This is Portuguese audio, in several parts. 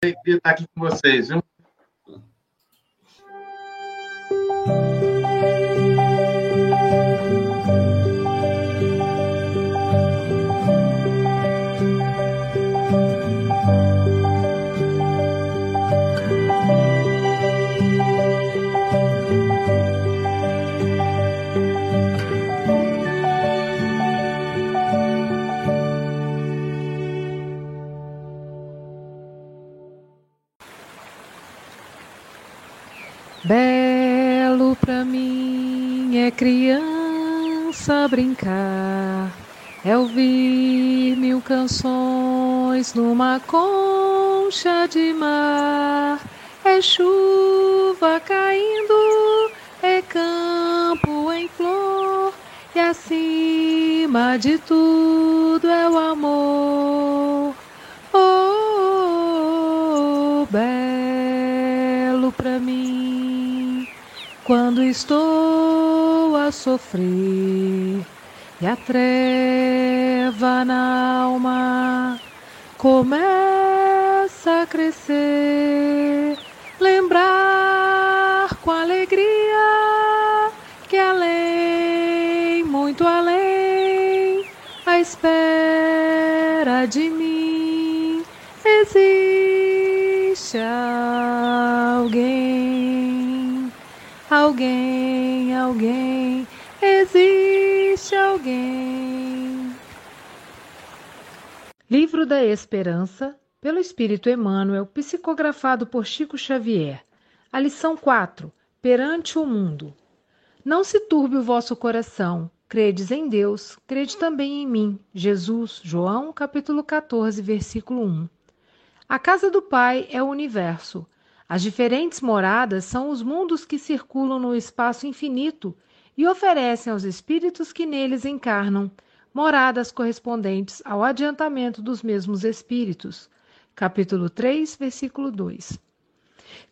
Alegria estar aqui com vocês, viu? Belo pra mim é criança brincar, é ouvir mil canções numa concha de mar, é chuva caindo, é campo em flor, e acima de tudo é o amor. Oh, oh, oh, belo pra mim quando estou a sofrer, e a treva na alma começa a crescer, lembrar com alegria que além, muito além, à espera de mim existe alguém, existe alguém. Livro da Esperança, pelo Espírito Emmanuel, psicografado por Chico Xavier. A lição 4, perante o mundo. Não se turbe o vosso coração, credes em Deus, crede também em mim. Jesus, João, capítulo 14, versículo 1. A casa do Pai é o universo. As diferentes moradas são os mundos que circulam no espaço infinito e oferecem aos espíritos que neles encarnam moradas correspondentes ao adiantamento dos mesmos espíritos. Capítulo 3, versículo 2.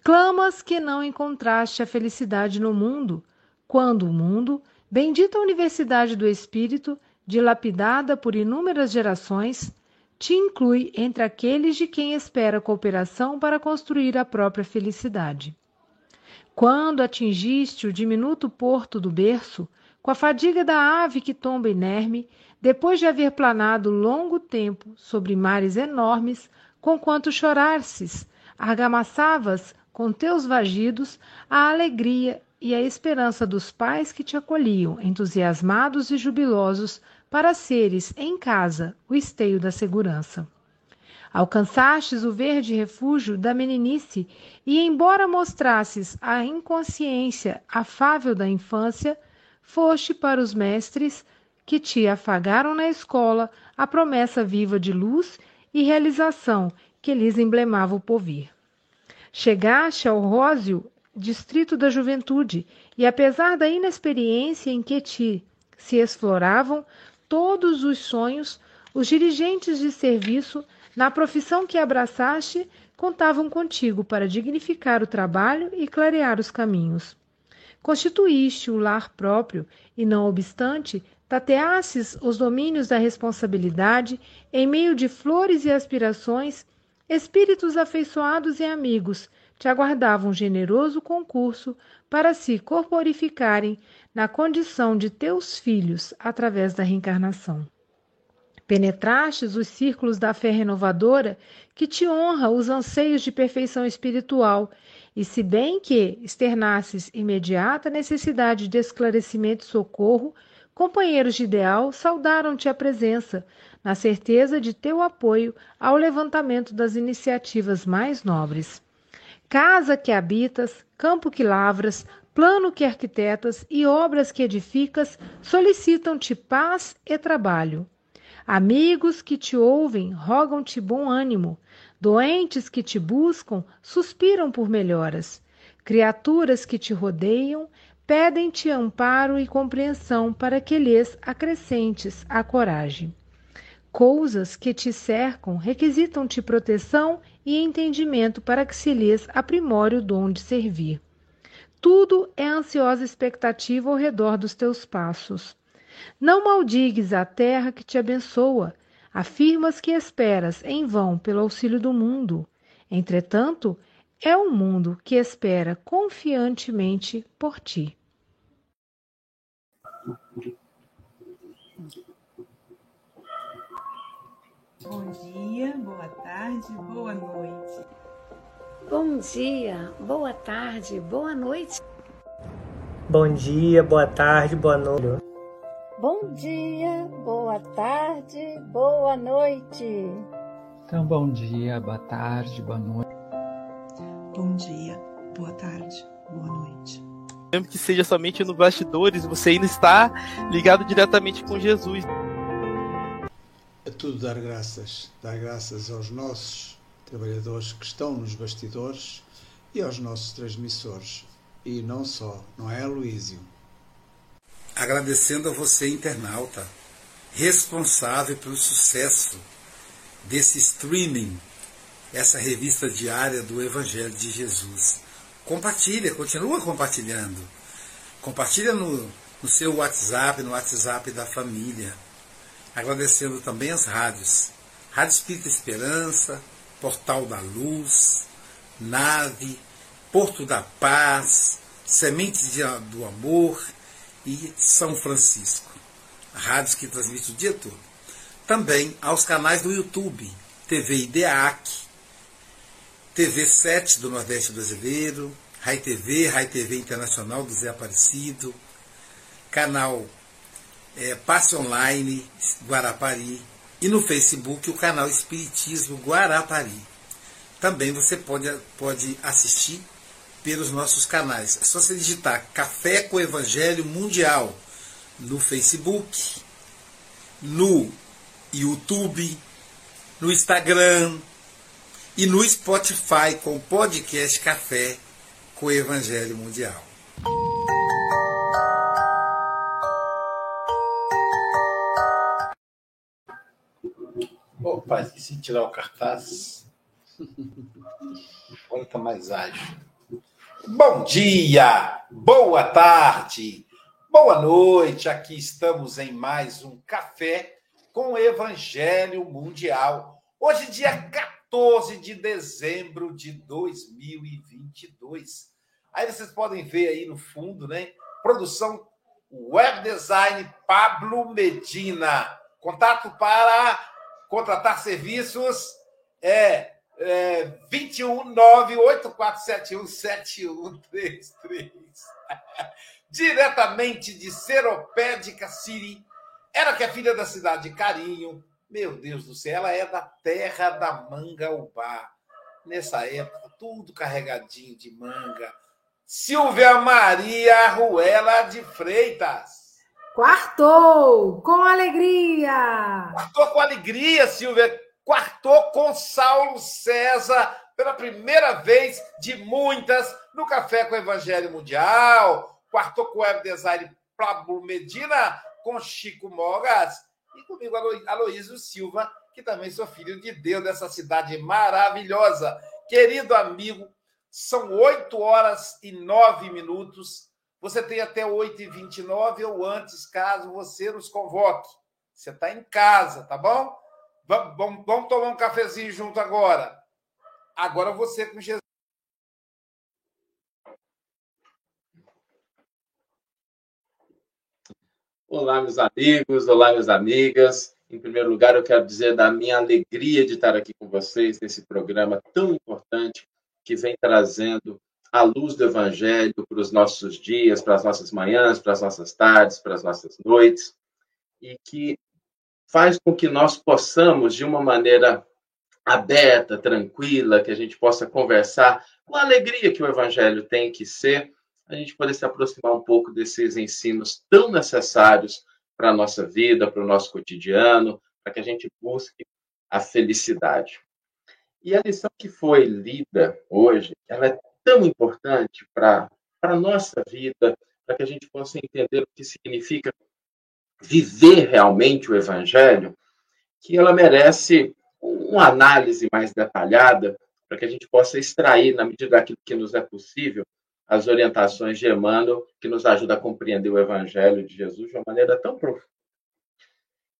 Clamas que não encontraste a felicidade no mundo, quando o mundo, bendita universidade do espírito, dilapidada por inúmeras gerações, te inclui entre aqueles de quem espera cooperação para construir a própria felicidade. Quando atingiste o diminuto porto do berço, com a fadiga da ave que tomba inerme, depois de haver planado longo tempo sobre mares enormes, conquanto chorasses, argamassavas com teus vagidos a alegria e a esperança dos pais que te acolhiam, entusiasmados e jubilosos, para seres, em casa, o esteio da segurança. Alcançastes o verde refúgio da meninice e, embora mostrasses a inconsciência afável da infância, foste para os mestres que te afagaram na escola a promessa viva de luz e realização que lhes emblemava o porvir. Chegaste ao Rósio, distrito da juventude, e apesar da inexperiência em que te se exploravam todos os sonhos, os dirigentes de serviço, na profissão que abraçaste, contavam contigo para dignificar o trabalho e clarear os caminhos. Constituíste o lar próprio e, não obstante, tateasses os domínios da responsabilidade em meio de flores e aspirações, espíritos afeiçoados e amigos te aguardavam um generoso concurso para se corporificarem na condição de teus filhos através da reencarnação. Penetrastes os círculos da fé renovadora que te honra os anseios de perfeição espiritual e, se bem que externasses imediata necessidade de esclarecimento e socorro, companheiros de ideal saudaram-te a presença, na certeza de teu apoio ao levantamento das iniciativas mais nobres. Casa que habitas, campo que lavras, plano que arquitetas e obras que edificas solicitam-te paz e trabalho. Amigos que te ouvem rogam-te bom ânimo. Doentes que te buscam suspiram por melhoras. Criaturas que te rodeiam pedem-te amparo e compreensão para que lhes acrescentes a coragem. Coisas que te cercam requisitam-te proteção e entendimento para que se lhes aprimore o dom de servir. Tudo é ansiosa expectativa ao redor dos teus passos. Não maldigues a terra que te abençoa. Afirmas que esperas em vão pelo auxílio do mundo. Entretanto, é um mundo que espera confiantemente por ti. Bom dia, boa tarde, boa noite. Bom dia, boa tarde, boa noite. Bom dia, boa tarde, boa noite. Bom dia, boa tarde, boa noite. Então, bom dia, boa tarde, boa noite. Bom dia, boa tarde, boa noite. Mesmo que seja somente no bastidores, você ainda está ligado diretamente com Jesus. É tudo dar graças aos nossos trabalhadores que estão nos bastidores e aos nossos transmissores. E não só, não é, Aloísio? Agradecendo a você, internauta, responsável pelo sucesso desse streaming, essa revista diária do Evangelho de Jesus. Compartilha, continua compartilhando. Compartilha no seu WhatsApp, no WhatsApp da família. Agradecendo também as rádios. Rádio Espírita Esperança, Portal da Luz, Nave, Porto da Paz, Sementes do Amor e São Francisco. Rádios que transmitem o dia todo. Também aos canais do YouTube, TV Ideac, TV7 do Nordeste Brasileiro, Rai TV Internacional do Zé Aparecido, canal Passe Online Guarapari e no Facebook o canal Espiritismo Guarapari. Também você pode assistir pelos nossos canais. É só você digitar Café com Evangelho Mundial no Facebook, no YouTube, no Instagram, e no Spotify com o podcast Café com o Evangelho Mundial. Opa, esqueci de tirar o cartaz. Agora está mais ágil. Bom dia, boa tarde, boa noite. Aqui estamos em mais um Café com o Evangelho Mundial. Hoje, dia 14 de dezembro de 2022. Aí vocês podem ver aí no fundo, né? Produção Web Design Pablo Medina. Contato para contratar serviços é 219-8471-7133. Diretamente de Seropédica Siri. Ela que é filha da cidade de Carinho. Meu Deus do céu, ela é da terra da Mangaubá. Nessa época, tudo carregadinho de manga. Silvia Maria Ruela de Freitas. Quartou com alegria. Quartou com alegria, Silvia. Quartou com Saulo César pela primeira vez de muitas no Café com o Evangelho Mundial. Quartou com o web design Pablo Medina, com Chico Mogas. E comigo, Aloísio Silva, que também sou filho de Deus dessa cidade maravilhosa. Querido amigo, são 8h09. Você tem até 8h29 ou antes, caso você nos convoque. Você está em casa, tá bom? Vamos tomar um cafezinho junto agora. Agora você com Jesus. Olá, meus amigos, olá, minhas amigas. Em primeiro lugar, eu quero dizer da minha alegria de estar aqui com vocês nesse programa tão importante que vem trazendo a luz do Evangelho para os nossos dias, para as nossas manhãs, para as nossas tardes, para as nossas noites, e que faz com que nós possamos, de uma maneira aberta, tranquila, que a gente possa conversar com a alegria que o Evangelho tem que ser, a gente poder se aproximar um pouco desses ensinos tão necessários para a nossa vida, para o nosso cotidiano, para que a gente busque a felicidade. E a lição que foi lida hoje, ela é tão importante para a nossa vida, para que a gente possa entender o que significa viver realmente o Evangelho, que ela merece uma análise mais detalhada, para que a gente possa extrair, na medida daquilo que nos é possível, as orientações de Emmanuel, que nos ajuda a compreender o Evangelho de Jesus de uma maneira tão profunda.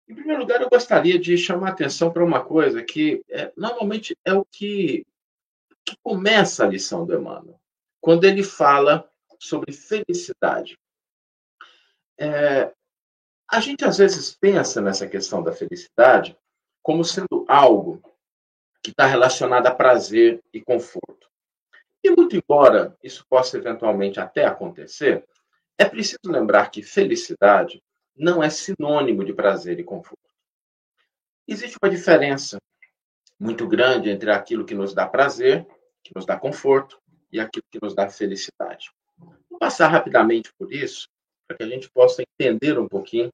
Em primeiro lugar, eu gostaria de chamar a atenção para uma coisa que normalmente é o que começa a lição do Emmanuel, quando ele fala sobre felicidade. A gente, às vezes, pensa nessa questão da felicidade como sendo algo que está relacionado a prazer e conforto. E, muito embora isso possa eventualmente até acontecer, é preciso lembrar que felicidade não é sinônimo de prazer e conforto. Existe uma diferença muito grande entre aquilo que nos dá prazer, que nos dá conforto, e aquilo que nos dá felicidade. Vou passar rapidamente por isso, para que a gente possa entender um pouquinho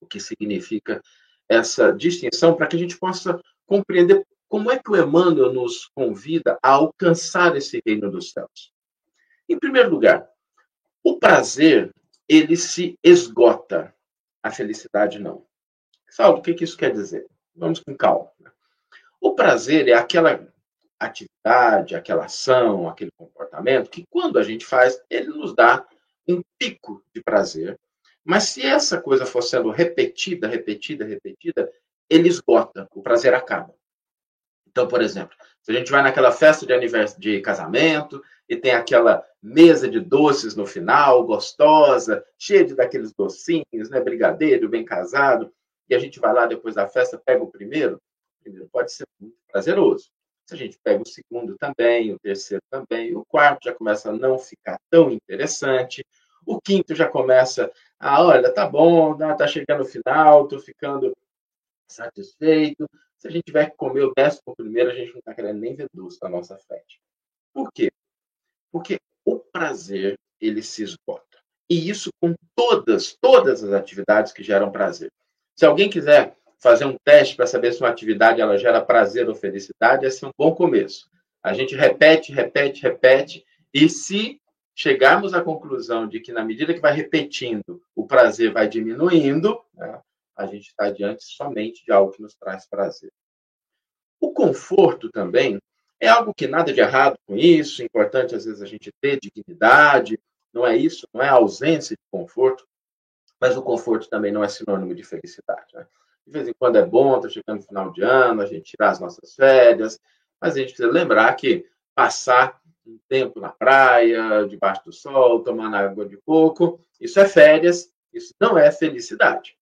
o que significa essa distinção, para que a gente possa compreender como é que o Emmanuel nos convida a alcançar esse reino dos céus. Em primeiro lugar, o prazer, ele se esgota, a felicidade não. Saulo, o que isso quer dizer? Vamos com calma. O prazer é aquela atividade, aquela ação, aquele comportamento que, quando a gente faz, ele nos dá um pico de prazer. Mas se essa coisa for sendo repetida, ele esgota, o prazer acaba. Então, por exemplo, se a gente vai naquela festa de aniversário de casamento e tem aquela mesa de doces no final, gostosa, cheia de daqueles docinhos, né, brigadeiro, bem casado, e a gente vai lá depois da festa, pega o primeiro pode ser muito prazeroso. Se a gente pega o segundo também, o terceiro também, o quarto já começa a não ficar tão interessante, o quinto já começa a, olha, tá bom, tá chegando o final, tô ficando satisfeito. Se a gente tiver que comer o 11º, a gente não está querendo nem ver doce na nossa frente. Por quê? Porque o prazer, ele se esgota. E isso com todas as atividades que geram prazer. Se alguém quiser fazer um teste para saber se uma atividade ela gera prazer ou felicidade, esse é um bom começo. A gente repete, e se chegarmos à conclusão de que, na medida que vai repetindo, o prazer vai diminuindo, né, a gente está diante somente de algo que nos traz prazer. O conforto também é algo que nada de errado com isso, é importante às vezes a gente ter dignidade, não é isso, não é a ausência de conforto, mas o conforto também não é sinônimo de felicidade. Né? De vez em quando é bom, está chegando no final de ano, a gente tirar as nossas férias, mas a gente precisa lembrar que passar um tempo na praia, debaixo do sol, tomando água de coco, isso é férias, isso não é felicidade.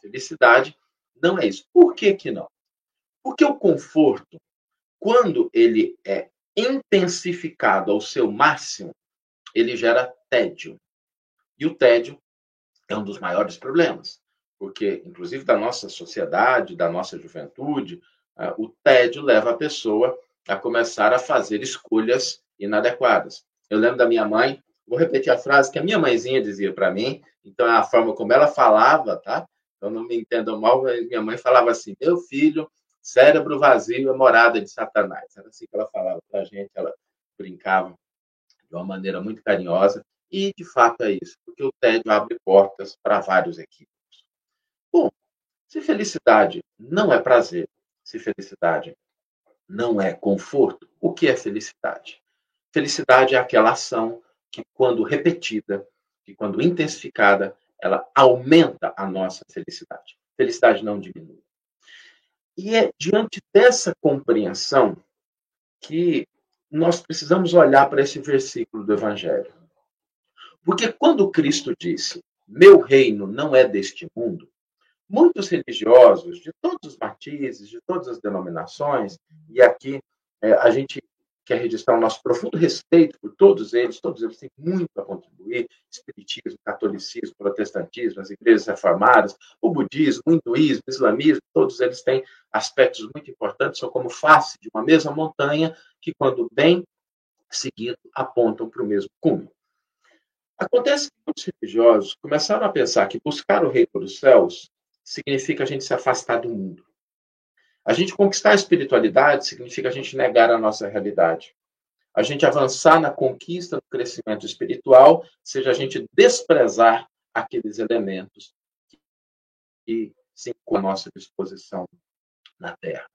Felicidade não é isso. Por que que não? Porque o conforto, quando ele é intensificado ao seu máximo, ele gera tédio. E o tédio é um dos maiores problemas. Porque, inclusive, da nossa sociedade, da nossa juventude, o tédio leva a pessoa a começar a fazer escolhas inadequadas. Eu lembro da minha mãe, vou repetir a frase que a minha mãezinha dizia para mim, então é a forma como ela falava, tá? Então, não me entendam mal, mas minha mãe falava assim: meu filho, cérebro vazio é morada de Satanás. Era assim que ela falava para a gente, ela brincava de uma maneira muito carinhosa, e de fato é isso, porque o tédio abre portas para vários equipes. Bom, se felicidade não é prazer, se felicidade não é conforto, o que é felicidade? Felicidade é aquela ação que, quando repetida, que quando intensificada, ela aumenta a nossa felicidade. Felicidade não diminui. E é diante dessa compreensão que nós precisamos olhar para esse versículo do Evangelho. Porque quando Cristo disse, meu reino não é deste mundo, muitos religiosos, de todos os matizes, de todas as denominações, e aqui a gente quer registrar o nosso profundo respeito por todos eles têm muito a contribuir, espiritismo, catolicismo, protestantismo, as igrejas reformadas, o budismo, o hinduísmo, o islamismo, todos eles têm aspectos muito importantes, são como face de uma mesma montanha que, quando bem seguido, apontam para o mesmo cume. Acontece que muitos religiosos começaram a pensar que buscar o reino dos céus significa a gente se afastar do mundo. A gente conquistar a espiritualidade significa a gente negar a nossa realidade. A gente avançar na conquista do crescimento espiritual, seja a gente desprezar aqueles elementos que se encontram à nossa disposição na Terra.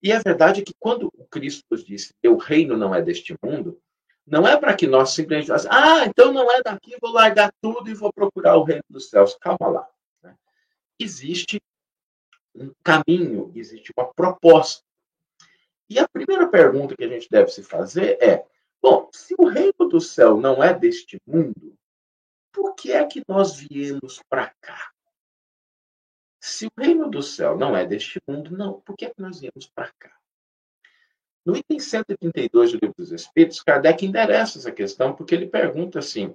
E a verdade é que quando o Cristo nos disse que o reino não é deste mundo, não é para que nós simplesmente então não é daqui, vou largar tudo e vou procurar o reino dos céus. Calma lá. Existe um caminho, existe uma proposta. E a primeira pergunta que a gente deve se fazer é, bom, se o reino do céu não é deste mundo, por que é que nós viemos para cá? Se o reino do céu não é deste mundo, não, por que é que nós viemos para cá? No item 132 do Livro dos Espíritos, Kardec endereça essa questão, porque ele pergunta assim,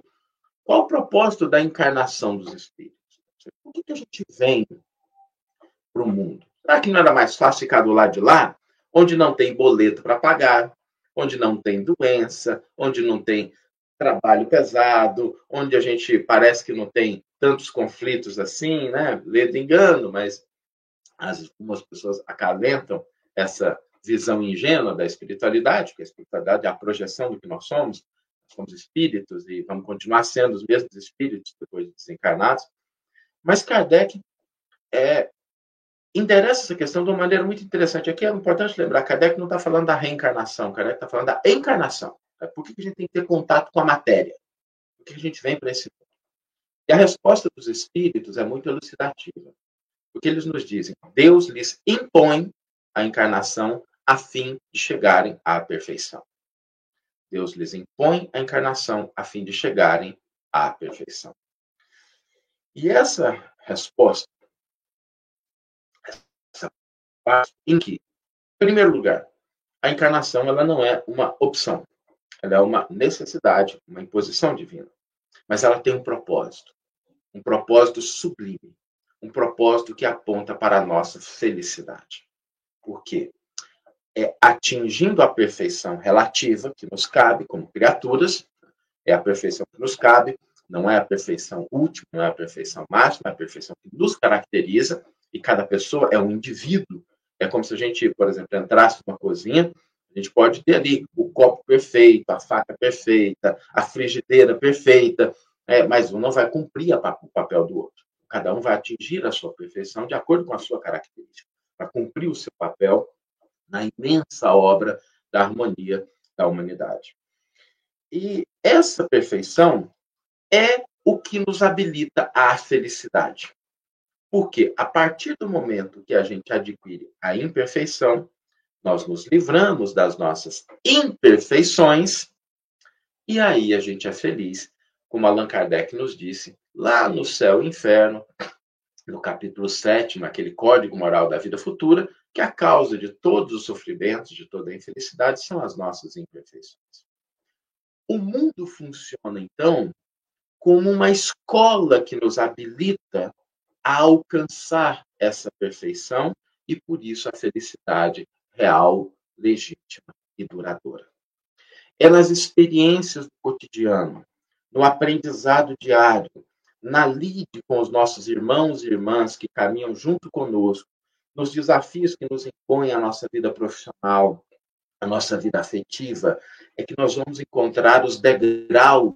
qual o propósito da encarnação dos Espíritos? Por que a gente vem para o mundo? Será que não era mais fácil ficar do lado de lá, onde não tem boleto para pagar, onde não tem doença, onde não tem trabalho pesado, onde a gente parece que não tem tantos conflitos assim, né? Ledo engano, mas algumas pessoas acalentam essa visão ingênua da espiritualidade, porque a espiritualidade é a projeção do que nós somos espíritos e vamos continuar sendo os mesmos espíritos depois de desencarnados. Mas Kardec endereça essa questão de uma maneira muito interessante. Aqui é importante lembrar, Kardec não está falando da reencarnação, Kardec está falando da encarnação. Né? Por que a gente tem que ter contato com a matéria? Por que a gente vem para esse mundo? E a resposta dos espíritos é muito elucidativa, porque eles nos dizem, Deus lhes impõe a encarnação a fim de chegarem à perfeição. Deus lhes impõe a encarnação a fim de chegarem à perfeição. E essa resposta, essa parte em que, em primeiro lugar, a encarnação ela não é uma opção, ela é uma necessidade, uma imposição divina, mas ela tem um propósito sublime, um propósito que aponta para a nossa felicidade. Por quê? É atingindo a perfeição relativa que nos cabe como criaturas, é a perfeição que nos cabe, não é a perfeição última, não é a perfeição máxima, é a perfeição que nos caracteriza, e cada pessoa é um indivíduo. É como se a gente, por exemplo, entrasse numa cozinha, a gente pode ter ali o copo perfeito, a faca perfeita, a frigideira perfeita, mas um não vai cumprir o papel do outro. Cada um vai atingir a sua perfeição de acordo com a sua característica, para cumprir o seu papel na imensa obra da harmonia da humanidade. E essa perfeição é o que nos habilita à felicidade. Porque a partir do momento que a gente adquire a imperfeição, nós nos livramos das nossas imperfeições e aí a gente é feliz, como Allan Kardec nos disse, lá no Céu e Inferno, no capítulo 7, naquele Código Moral da Vida Futura, que a causa de todos os sofrimentos, de toda a infelicidade, são as nossas imperfeições. O mundo funciona, então, como uma escola que nos habilita a alcançar essa perfeição e, por isso, a felicidade real, legítima e duradoura. É nas experiências do cotidiano, no aprendizado diário, na lide com os nossos irmãos e irmãs que caminham junto conosco, nos desafios que nos impõem a nossa vida profissional, a nossa vida afetiva, é que nós vamos encontrar os degraus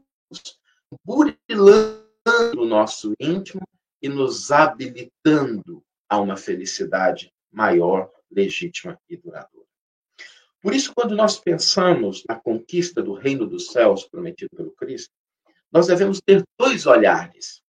burilando o nosso íntimo e nos habilitando a uma felicidade maior, legítima e duradoura. Por isso, quando nós pensamos na conquista do reino dos céus prometido pelo Cristo, nós devemos ter dois olhares.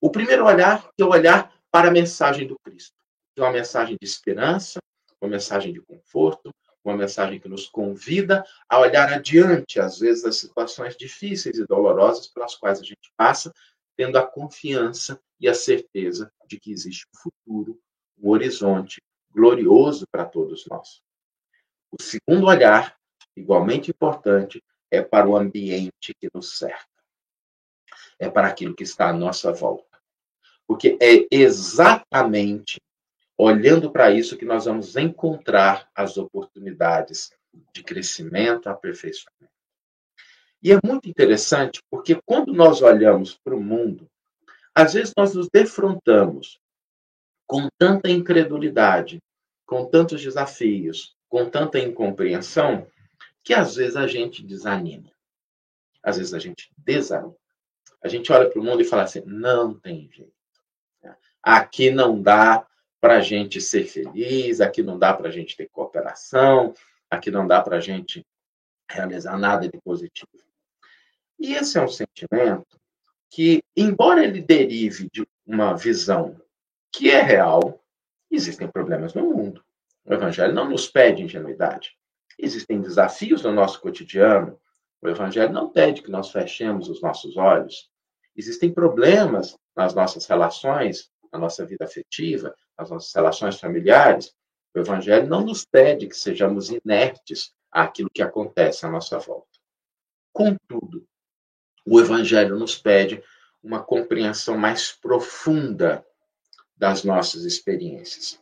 O primeiro olhar é o olhar para a mensagem do Cristo. Uma mensagem de esperança, uma mensagem de conforto, uma mensagem que nos convida a olhar adiante, às vezes, das situações difíceis e dolorosas pelas quais a gente passa, tendo a confiança e a certeza de que existe um futuro, um horizonte glorioso para todos nós. O segundo olhar, igualmente importante, é para o ambiente que nos cerca. É para aquilo que está à nossa volta. Porque é exatamente olhando para isso que nós vamos encontrar as oportunidades de crescimento, aperfeiçoamento. E é muito interessante, porque quando nós olhamos para o mundo, às vezes nós nos defrontamos com tanta incredulidade, com tantos desafios, com tanta incompreensão, que às vezes a gente desanima. Às vezes a gente desanima. A gente olha para o mundo e fala assim, não tem jeito. Aqui não dá para a gente ser feliz, aqui não dá para a gente ter cooperação, aqui não dá para a gente realizar nada de positivo. E esse é um sentimento que, embora ele derive de uma visão que é real, existem problemas no mundo. O Evangelho não nos pede ingenuidade. Existem desafios no nosso cotidiano. O Evangelho não pede que nós fechemos os nossos olhos. Existem problemas nas nossas relações, na nossa vida afetiva, nas nossas relações familiares. O Evangelho não nos pede que sejamos inertes àquilo que acontece à nossa volta. Contudo, o Evangelho nos pede uma compreensão mais profunda das nossas experiências.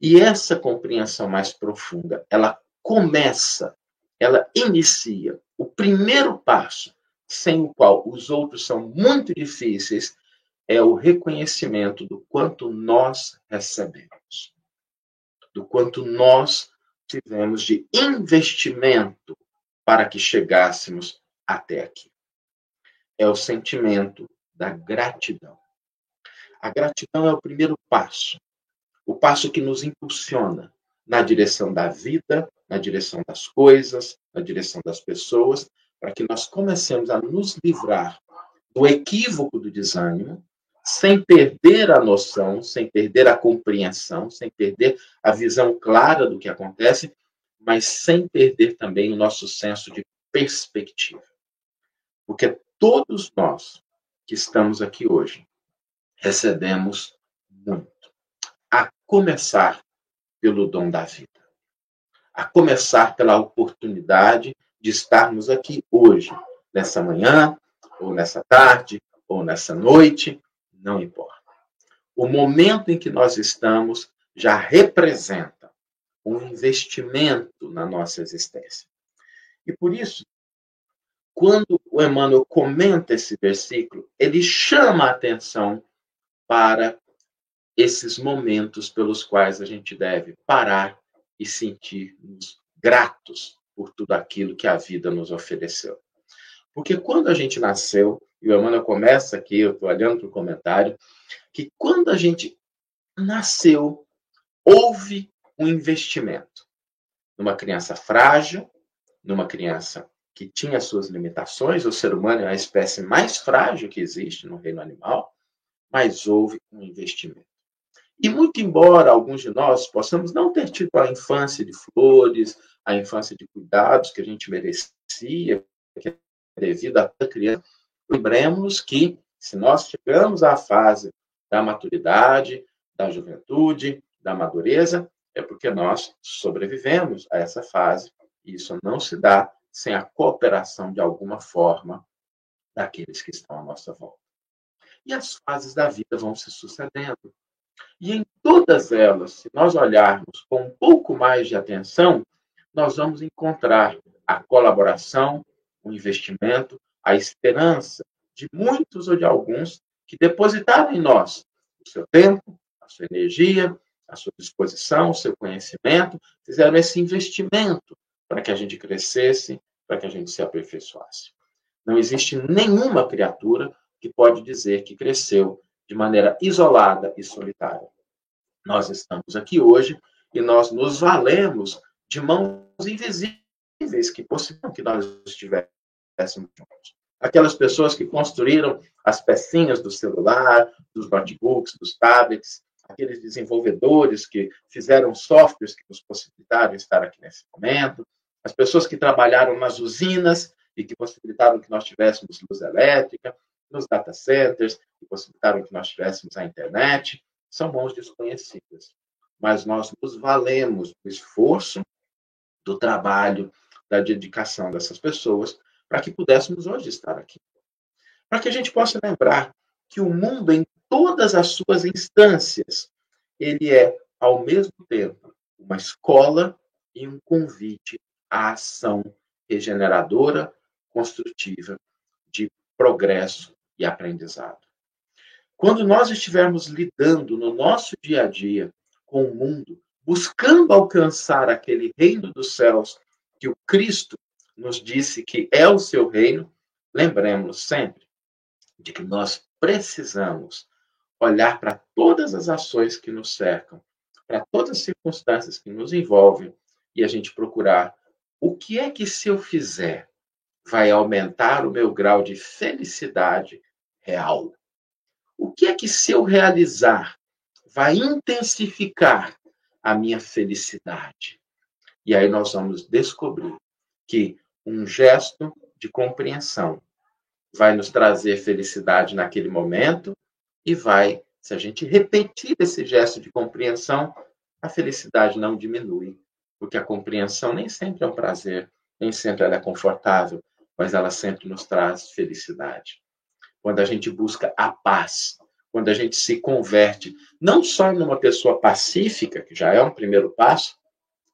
E essa compreensão mais profunda, ela começa, ela inicia o primeiro passo, sem o qual os outros são muito difíceis, é o reconhecimento do quanto nós recebemos, do quanto nós tivemos de investimento para que chegássemos até aqui. É o sentimento da gratidão. A gratidão é o primeiro passo, o passo que nos impulsiona na direção da vida, na direção das coisas, na direção das pessoas, para que nós comecemos a nos livrar do equívoco do desânimo, sem perder a noção, sem perder a compreensão, sem perder a visão clara do que acontece, mas sem perder também o nosso senso de perspectiva. Porque todos nós que estamos aqui hoje recebemos muito. A começar pelo dom da vida. A começar pela oportunidade de estarmos aqui hoje, nessa manhã, ou nessa tarde, ou nessa noite, não importa. O momento em que nós estamos já representa um investimento na nossa existência. E por isso, quando o Emmanuel comenta esse versículo, ele chama a atenção para esses momentos pelos quais a gente deve parar e sentir-nos gratos por tudo aquilo que a vida nos ofereceu. Porque quando a gente nasceu, e o Emmanuel começa aqui, eu estou olhando para o comentário, que quando a gente nasceu, houve um investimento numa criança frágil, numa criança que tinha suas limitações. O ser humano é a espécie mais frágil que existe no reino animal, mas houve um investimento. E muito embora alguns de nós possamos não ter tido a infância de flores, a infância de cuidados que a gente merecia, que é devido à criança, lembremos que se nós chegamos à fase da maturidade, da juventude, da madureza, é porque nós sobrevivemos a essa fase. E isso não se dá sem a cooperação de alguma forma daqueles que estão à nossa volta. E as fases da vida vão se sucedendo. E em todas elas, se nós olharmos com um pouco mais de atenção, nós vamos encontrar a colaboração, o investimento, a esperança de muitos ou de alguns que depositaram em nós o seu tempo, a sua energia, a sua disposição, o seu conhecimento, fizeram esse investimento para que a gente crescesse, para que a gente se aperfeiçoasse. Não existe nenhuma criatura que pode dizer que cresceu de maneira isolada e solitária. Nós estamos aqui hoje e nós nos valemos de mãos invisíveis que possibilitam que nós estivéssemos juntos. Aquelas pessoas que construíram as pecinhas do celular, dos notebooks, dos tablets, aqueles desenvolvedores que fizeram softwares que nos possibilitaram estar aqui nesse momento, as pessoas que trabalharam nas usinas e que possibilitaram que nós tivéssemos luz elétrica, nos data centers, que possibilitaram que nós tivéssemos a internet, são mãos desconhecidas. Mas nós nos valemos do esforço, do trabalho, da dedicação dessas pessoas para que pudéssemos hoje estar aqui. Para que a gente possa lembrar que o mundo, em todas as suas instâncias, ele é, ao mesmo tempo, uma escola e um convite à ação regeneradora, construtiva, de progresso e aprendizado. Quando nós estivermos lidando no nosso dia a dia com o mundo, buscando alcançar aquele reino dos céus que o Cristo nos disse que é o seu reino, lembremos-nos sempre de que nós precisamos olhar para todas as ações que nos cercam, para todas as circunstâncias que nos envolvem, e a gente procurar o que é que, se eu fizer, vai aumentar o meu grau de felicidade real. O que é que, se eu realizar, vai intensificar a minha felicidade? E aí nós vamos descobrir que um gesto de compreensão vai nos trazer felicidade naquele momento e vai, se a gente repetir esse gesto de compreensão, a felicidade não diminui, porque a compreensão nem sempre é um prazer, nem sempre ela é confortável, mas ela sempre nos traz felicidade. Quando a gente busca a paz, quando a gente se converte, não só numa pessoa pacífica, que já é um primeiro passo,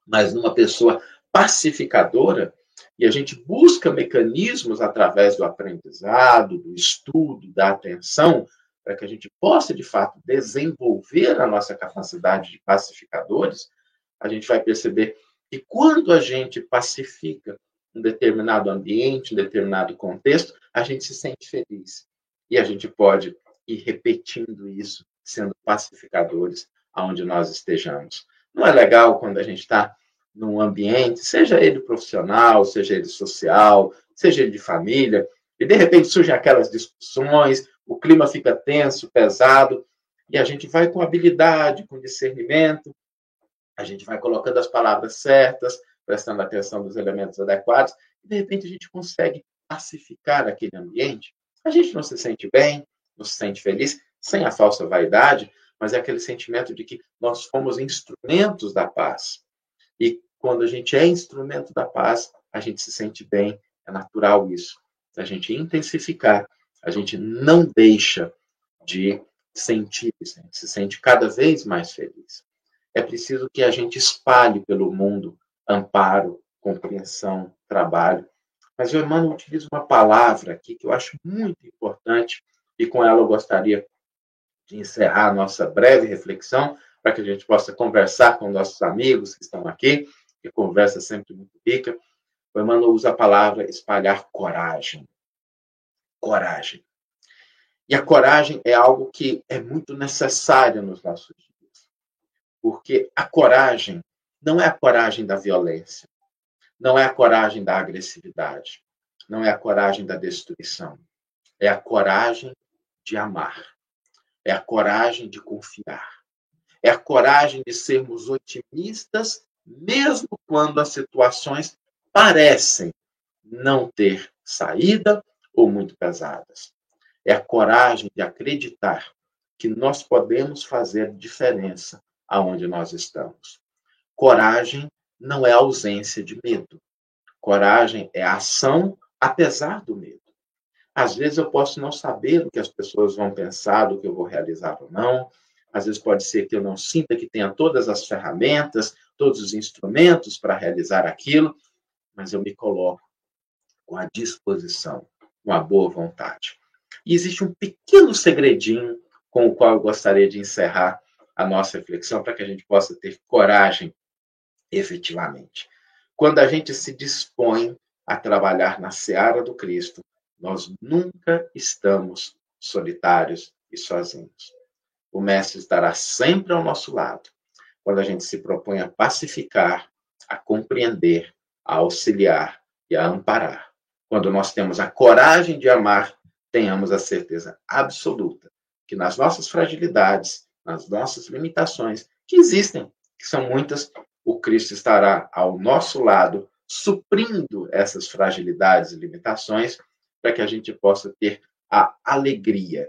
mas numa pessoa pacificadora, e a gente busca mecanismos através do aprendizado, do estudo, da atenção, para que a gente possa, de fato, desenvolver a nossa capacidade de pacificadores, a gente vai perceber que quando a gente pacifica um determinado ambiente, um determinado contexto, a gente se sente feliz. E a gente pode ir repetindo isso, sendo pacificadores aonde nós estejamos. Não é legal quando a gente está num ambiente, seja ele profissional, seja ele social, seja ele de família, e de repente surgem aquelas discussões, o clima fica tenso, pesado, e a gente vai com habilidade, com discernimento, a gente vai colocando as palavras certas, prestando atenção nos elementos adequados, e de repente a gente consegue pacificar aquele ambiente. A gente não se sente bem, não se sente feliz, sem a falsa vaidade, mas é aquele sentimento de que nós fomos instrumentos da paz. E quando a gente é instrumento da paz, a gente se sente bem, é natural isso. Se a gente intensificar, a gente não deixa de sentir isso, a gente se sente cada vez mais feliz. É preciso que a gente espalhe pelo mundo amparo, compreensão, trabalho. Mas o Emmanuel utiliza uma palavra aqui que eu acho muito importante e com ela eu gostaria de encerrar a nossa breve reflexão para que a gente possa conversar com nossos amigos que estão aqui, que conversa sempre muito rica. O Emmanuel usa a palavra espalhar coragem. Coragem. E a coragem é algo que é muito necessário nos nossos dias. Porque a coragem não é a coragem da violência, não é a coragem da agressividade, não é a coragem da destruição. É a coragem de amar, é a coragem de confiar, é a coragem de sermos otimistas, mesmo quando as situações parecem não ter saída ou muito pesadas. É a coragem de acreditar que nós podemos fazer diferença aonde nós estamos. Coragem não é ausência de medo. Coragem é a ação apesar do medo. Às vezes eu posso não saber o que as pessoas vão pensar, do que eu vou realizar ou não. Às vezes pode ser que eu não sinta que tenha todas as ferramentas, todos os instrumentos para realizar aquilo, mas eu me coloco com a disposição, com a boa vontade. E existe um pequeno segredinho com o qual eu gostaria de encerrar a nossa reflexão para que a gente possa ter coragem efetivamente. Quando a gente se dispõe a trabalhar na seara do Cristo, nós nunca estamos solitários e sozinhos. O mestre estará sempre ao nosso lado, quando a gente se propõe a pacificar, a compreender, a auxiliar e a amparar. Quando nós temos a coragem de amar, tenhamos a certeza absoluta que nas nossas fragilidades, nas nossas limitações, que existem, que são muitas, o Cristo estará ao nosso lado, suprindo essas fragilidades e limitações, para que a gente possa ter a alegria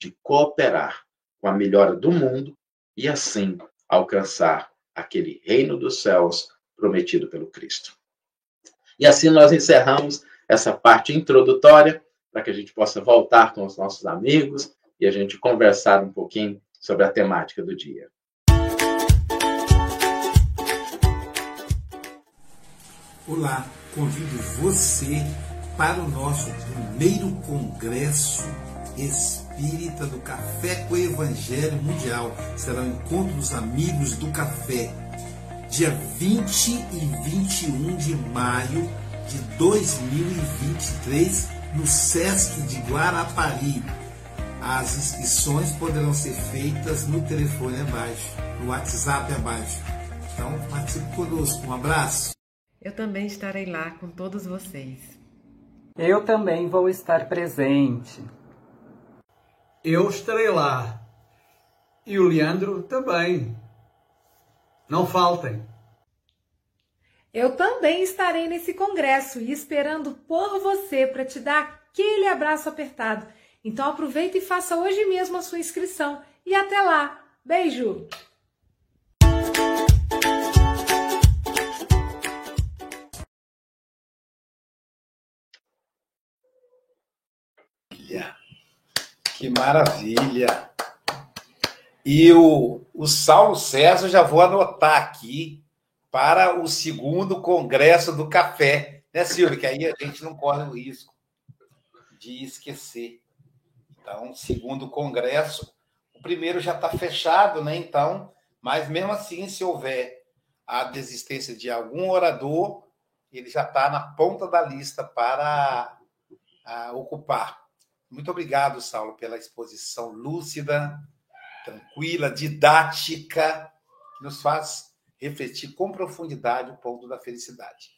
de cooperar com a melhora do mundo e, assim, alcançar aquele reino dos céus prometido pelo Cristo. E assim nós encerramos essa parte introdutória para que a gente possa voltar com os nossos amigos e a gente conversar um pouquinho sobre a temática do dia. Olá, convido você para o nosso primeiro Congresso Espírita do Café com Evangelho Mundial. Será o encontro dos amigos do café, dia 20 e 21 de maio de 2023, no Sesc de Guarapari. As inscrições poderão ser feitas no telefone abaixo, no WhatsApp abaixo. Então, participe conosco. Um abraço. Eu também estarei lá com todos vocês. Eu também vou estar presente. Eu estarei lá. E o Leandro também. Não faltem. Eu também estarei nesse congresso e esperando por você para te dar aquele abraço apertado. Então aproveita e faça hoje mesmo a sua inscrição. E até lá! Beijo! Que maravilha! E o Saulo César já vou anotar aqui para o segundo congresso do café, né, Silvia? Que aí a gente não corre o risco de esquecer. Então, segundo congresso, o primeiro já está fechado, né? Então, mas mesmo assim, se houver a desistência de algum orador, ele já está na ponta da lista para ocupar. Muito obrigado, Saulo, pela exposição lúcida, tranquila, didática, que nos faz refletir com profundidade o ponto da felicidade.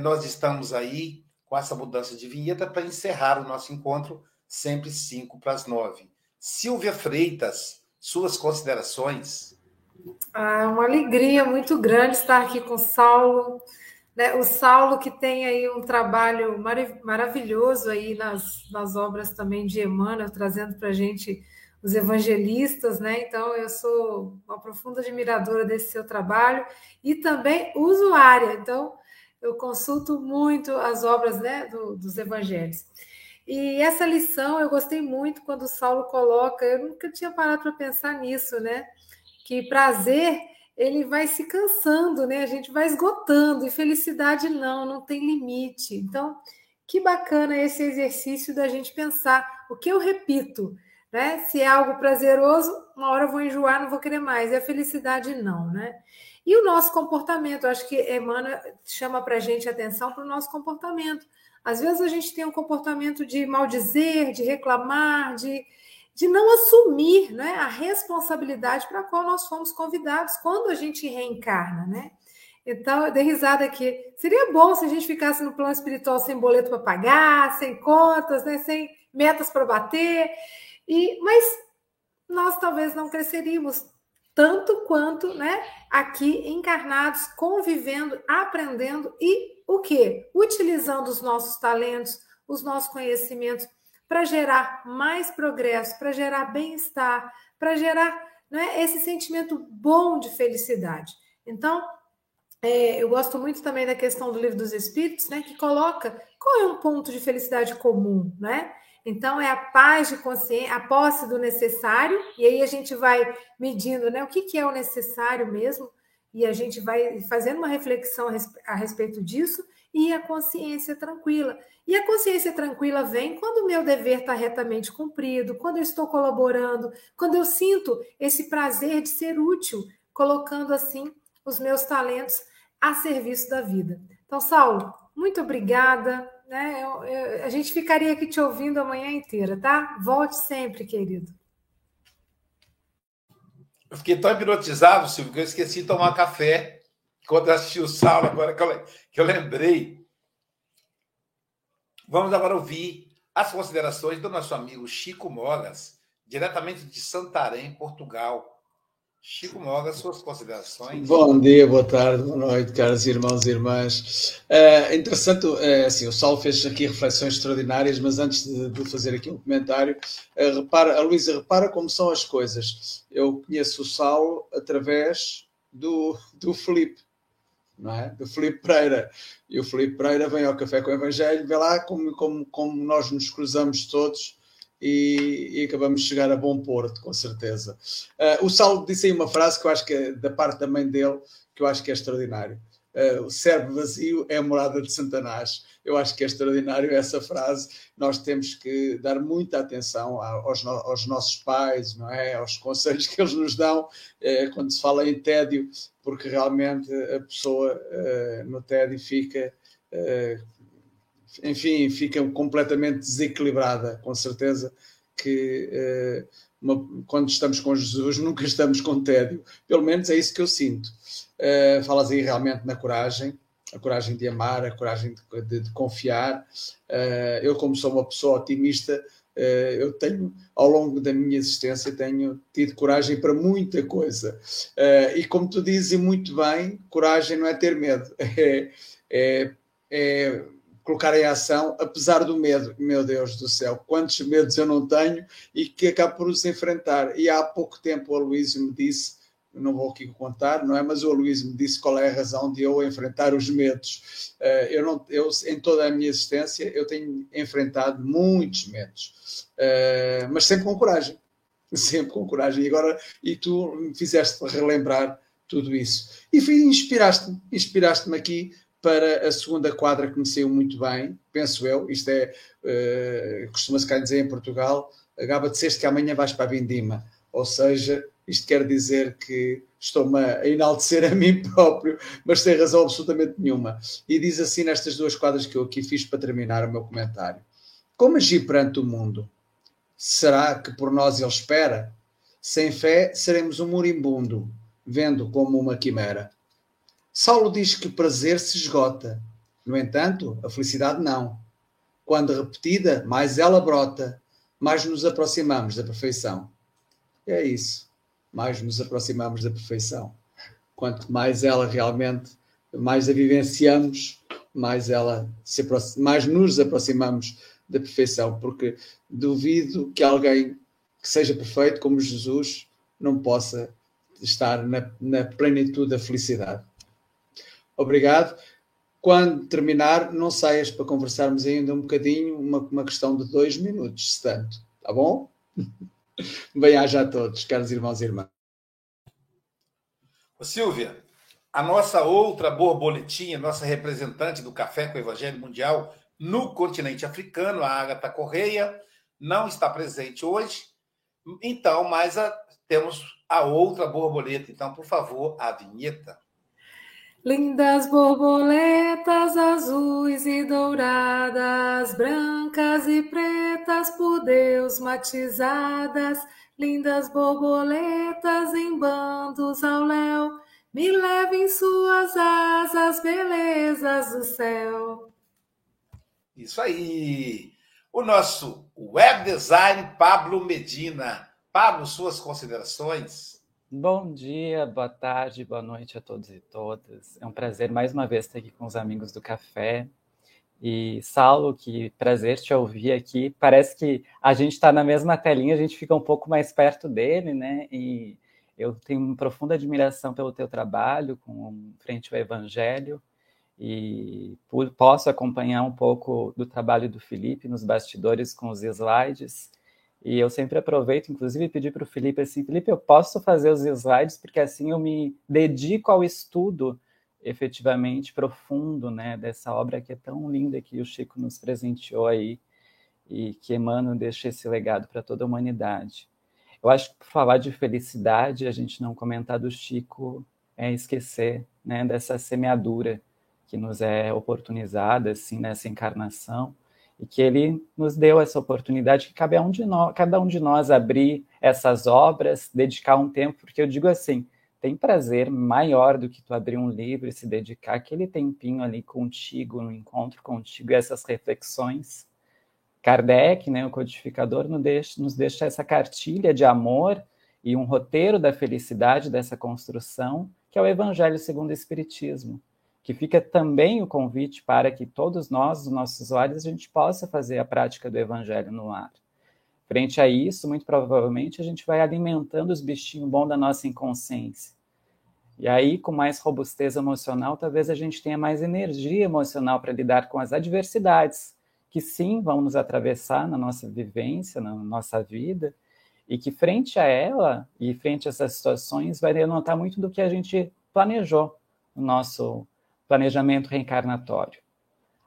Nós estamos aí com essa mudança de vinheta para encerrar o nosso encontro, sempre 8:55. Silvia Freitas, suas considerações? Ah, uma alegria muito grande estar aqui com o Saulo. O Saulo, que tem aí um trabalho maravilhoso aí nas obras também de Emmanuel, trazendo para a gente os evangelistas, né? Então, eu sou uma profunda admiradora desse seu trabalho e também usuária. Então, eu consulto muito as obras, né, dos evangelhos. E essa lição, eu gostei muito quando o Saulo coloca, eu nunca tinha parado para pensar nisso, né? Que prazer... ele vai se cansando, né? A gente vai esgotando, e felicidade não tem limite. Então, que bacana esse exercício da gente pensar o que eu repito, né? Se é algo prazeroso, uma hora eu vou enjoar, não vou querer mais, e a felicidade não, né? E o nosso comportamento, eu acho que Emmanuel chama para a gente atenção para o nosso comportamento. Às vezes a gente tem um comportamento de maldizer, de reclamar, de não assumir, né, a responsabilidade para a qual nós fomos convidados quando a gente reencarna, né? Então, eu dei risada aqui. Seria bom se a gente ficasse no plano espiritual sem boleto para pagar, sem contas, né, sem metas para bater. Mas nós talvez não cresceríamos tanto quanto, né, aqui encarnados, convivendo, aprendendo e o quê? Utilizando os nossos talentos, os nossos conhecimentos, para gerar mais progresso, para gerar bem-estar, para gerar, né, esse sentimento bom de felicidade. Então, eu gosto muito também da questão do Livro dos Espíritos, né, que coloca qual é um ponto de felicidade comum, né? Então, é a paz de consciência, a posse do necessário, e aí a gente vai medindo, né, o que é o necessário mesmo, e a gente vai fazendo uma reflexão a respeito disso, e a consciência tranquila. E a consciência tranquila vem quando o meu dever está retamente cumprido, quando eu estou colaborando, quando eu sinto esse prazer de ser útil, colocando assim os meus talentos a serviço da vida. Então, Saulo, muito obrigada, né? A gente ficaria aqui te ouvindo a manhã inteira, tá? Volte sempre, querido. Eu fiquei tão hipnotizado, Silvio, que eu esqueci de tomar café. Quando eu assisti o Saulo, agora que eu lembrei. Vamos agora ouvir as considerações do nosso amigo Chico Mogas, diretamente de Santarém, Portugal. Chico Mogas, suas considerações. Bom dia, boa tarde, boa noite, caros irmãos e irmãs. Interessante, assim, o Saulo fez aqui reflexões extraordinárias, mas antes de fazer aqui um comentário, a Luísa, repara como são as coisas. Eu conheço o Saulo através do Filipe. Não é? Do Filipe Pereira. E o Filipe Pereira vem ao Café com o Evangelho, vê lá como nós nos cruzamos todos e acabamos de chegar a bom porto, com certeza. O Saulo disse aí uma frase que eu acho que é da parte também dele, que eu acho que é extraordinário. O cérebro vazio é a morada de Satanás. Eu acho que é extraordinário essa frase. Nós temos que dar muita atenção aos nossos pais, não é? Aos conselhos que eles nos dão quando se fala em tédio, porque realmente a pessoa no tédio fica, fica completamente desequilibrada, com certeza que... quando estamos com Jesus, nunca estamos com tédio. Pelo menos é isso que eu sinto. Falas aí realmente na coragem, a coragem de amar, a coragem de confiar. Eu, como sou uma pessoa otimista, Eu tenho, ao longo da minha existência, tenho tido coragem para muita coisa. E como tu dizes muito bem, coragem não é ter medo, é colocar em ação, apesar do medo. Meu Deus do céu, quantos medos eu não tenho e que acabo por os enfrentar. E há pouco tempo o Aloísio me disse, não vou aqui contar, não é? Mas o Aloísio me disse qual é a razão de eu enfrentar os medos. Eu em toda a minha existência, eu tenho enfrentado muitos medos, mas sempre com coragem, sempre com coragem. E tu me fizeste relembrar tudo isso. E inspiraste-me aqui para a segunda quadra que me saiu muito bem, penso eu. Isto é, costuma-se cá dizer em Portugal, Gaba, disseste que amanhã vais para a Vindima, ou seja... Isto quer dizer que estou-me a enaltecer a mim próprio, mas sem razão absolutamente nenhuma. E diz assim nestas duas quadras que eu aqui fiz para terminar o meu comentário. Como agir perante o mundo? Será que por nós ele espera? Sem fé seremos um moribundo, vendo como uma quimera. Saulo diz que o prazer se esgota. No entanto, a felicidade não. Quando repetida, mais ela brota, mais nos aproximamos da perfeição. É isso. Mais nos aproximamos da perfeição. Quanto mais ela realmente, mais a vivenciamos, mais nos aproximamos da perfeição, porque duvido que alguém que seja perfeito como Jesus não possa estar na plenitude da felicidade. Obrigado. Quando terminar, não saias para conversarmos ainda um bocadinho, uma questão de 2 minutos, se tanto. Tá bom? Bem-aja a todos, caros irmãos e irmãs. Silvia, a nossa outra borboletinha, nossa representante do Café com o Evangelho Mundial no continente africano, a Agatha Correia, não está presente hoje, então, mas temos a outra borboleta. Então, por favor, a vinheta. Lindas borboletas azuis e douradas, brancas e pretas por Deus matizadas, lindas borboletas em bandos ao léu, me levem suas asas, belezas do céu. Isso aí! O nosso web design Pablo Medina. Pablo, suas considerações? Bom dia, boa tarde, boa noite a todos e todas. É um prazer mais uma vez estar aqui com os amigos do café. E Saulo, que prazer te ouvir aqui. Parece que a gente está na mesma telinha, a gente fica um pouco mais perto dele, né? E eu tenho uma profunda admiração pelo teu trabalho com frente ao Evangelho e posso acompanhar um pouco do trabalho do Filipe nos bastidores com os slides. E eu sempre aproveito, inclusive, e pedi para o Filipe assim, Filipe, eu posso fazer os slides, porque assim eu me dedico ao estudo efetivamente profundo, né, dessa obra que é tão linda que o Chico nos presenteou aí, e que Emmanuel deixa esse legado para toda a humanidade. Eu acho que por falar de felicidade, a gente não comentar do Chico é esquecer, né, dessa semeadura que nos é oportunizada, assim, nessa encarnação, e que ele nos deu essa oportunidade que cabe a um de nós, cada um de nós abrir essas obras, dedicar um tempo, porque eu digo assim, tem prazer maior do que tu abrir um livro e se dedicar aquele tempinho ali contigo, no encontro contigo, essas reflexões. Kardec, né, o codificador, nos deixa essa cartilha de amor e um roteiro da felicidade dessa construção, que é o Evangelho segundo o Espiritismo, que fica também o convite para que todos nós, os nossos lares, a gente possa fazer a prática do Evangelho no lar. Frente a isso, muito provavelmente, a gente vai alimentando os bichinhos bons da nossa inconsciência. E aí, com mais robustez emocional, talvez a gente tenha mais energia emocional para lidar com as adversidades, que sim, vão nos atravessar na nossa vivência, na nossa vida, e que frente a ela, e frente a essas situações, vai denotar muito do que a gente planejou no nosso planejamento reencarnatório.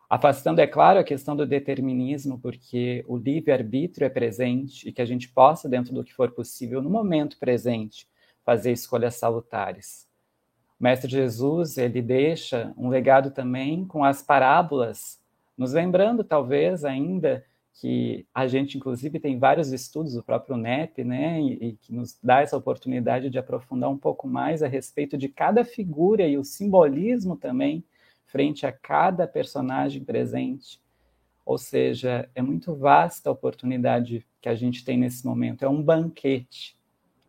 Afastando, é claro, a questão do determinismo, porque o livre-arbítrio é presente e que a gente possa, dentro do que for possível, no momento presente, fazer escolhas salutares. O Mestre Jesus, ele deixa um legado também com as parábolas, nos lembrando, talvez, ainda, que a gente, inclusive, tem vários estudos do próprio NEP, né, e que nos dá essa oportunidade de aprofundar um pouco mais a respeito de cada figura e o simbolismo também frente a cada personagem presente. Ou seja, é muito vasta a oportunidade que a gente tem nesse momento, é um banquete.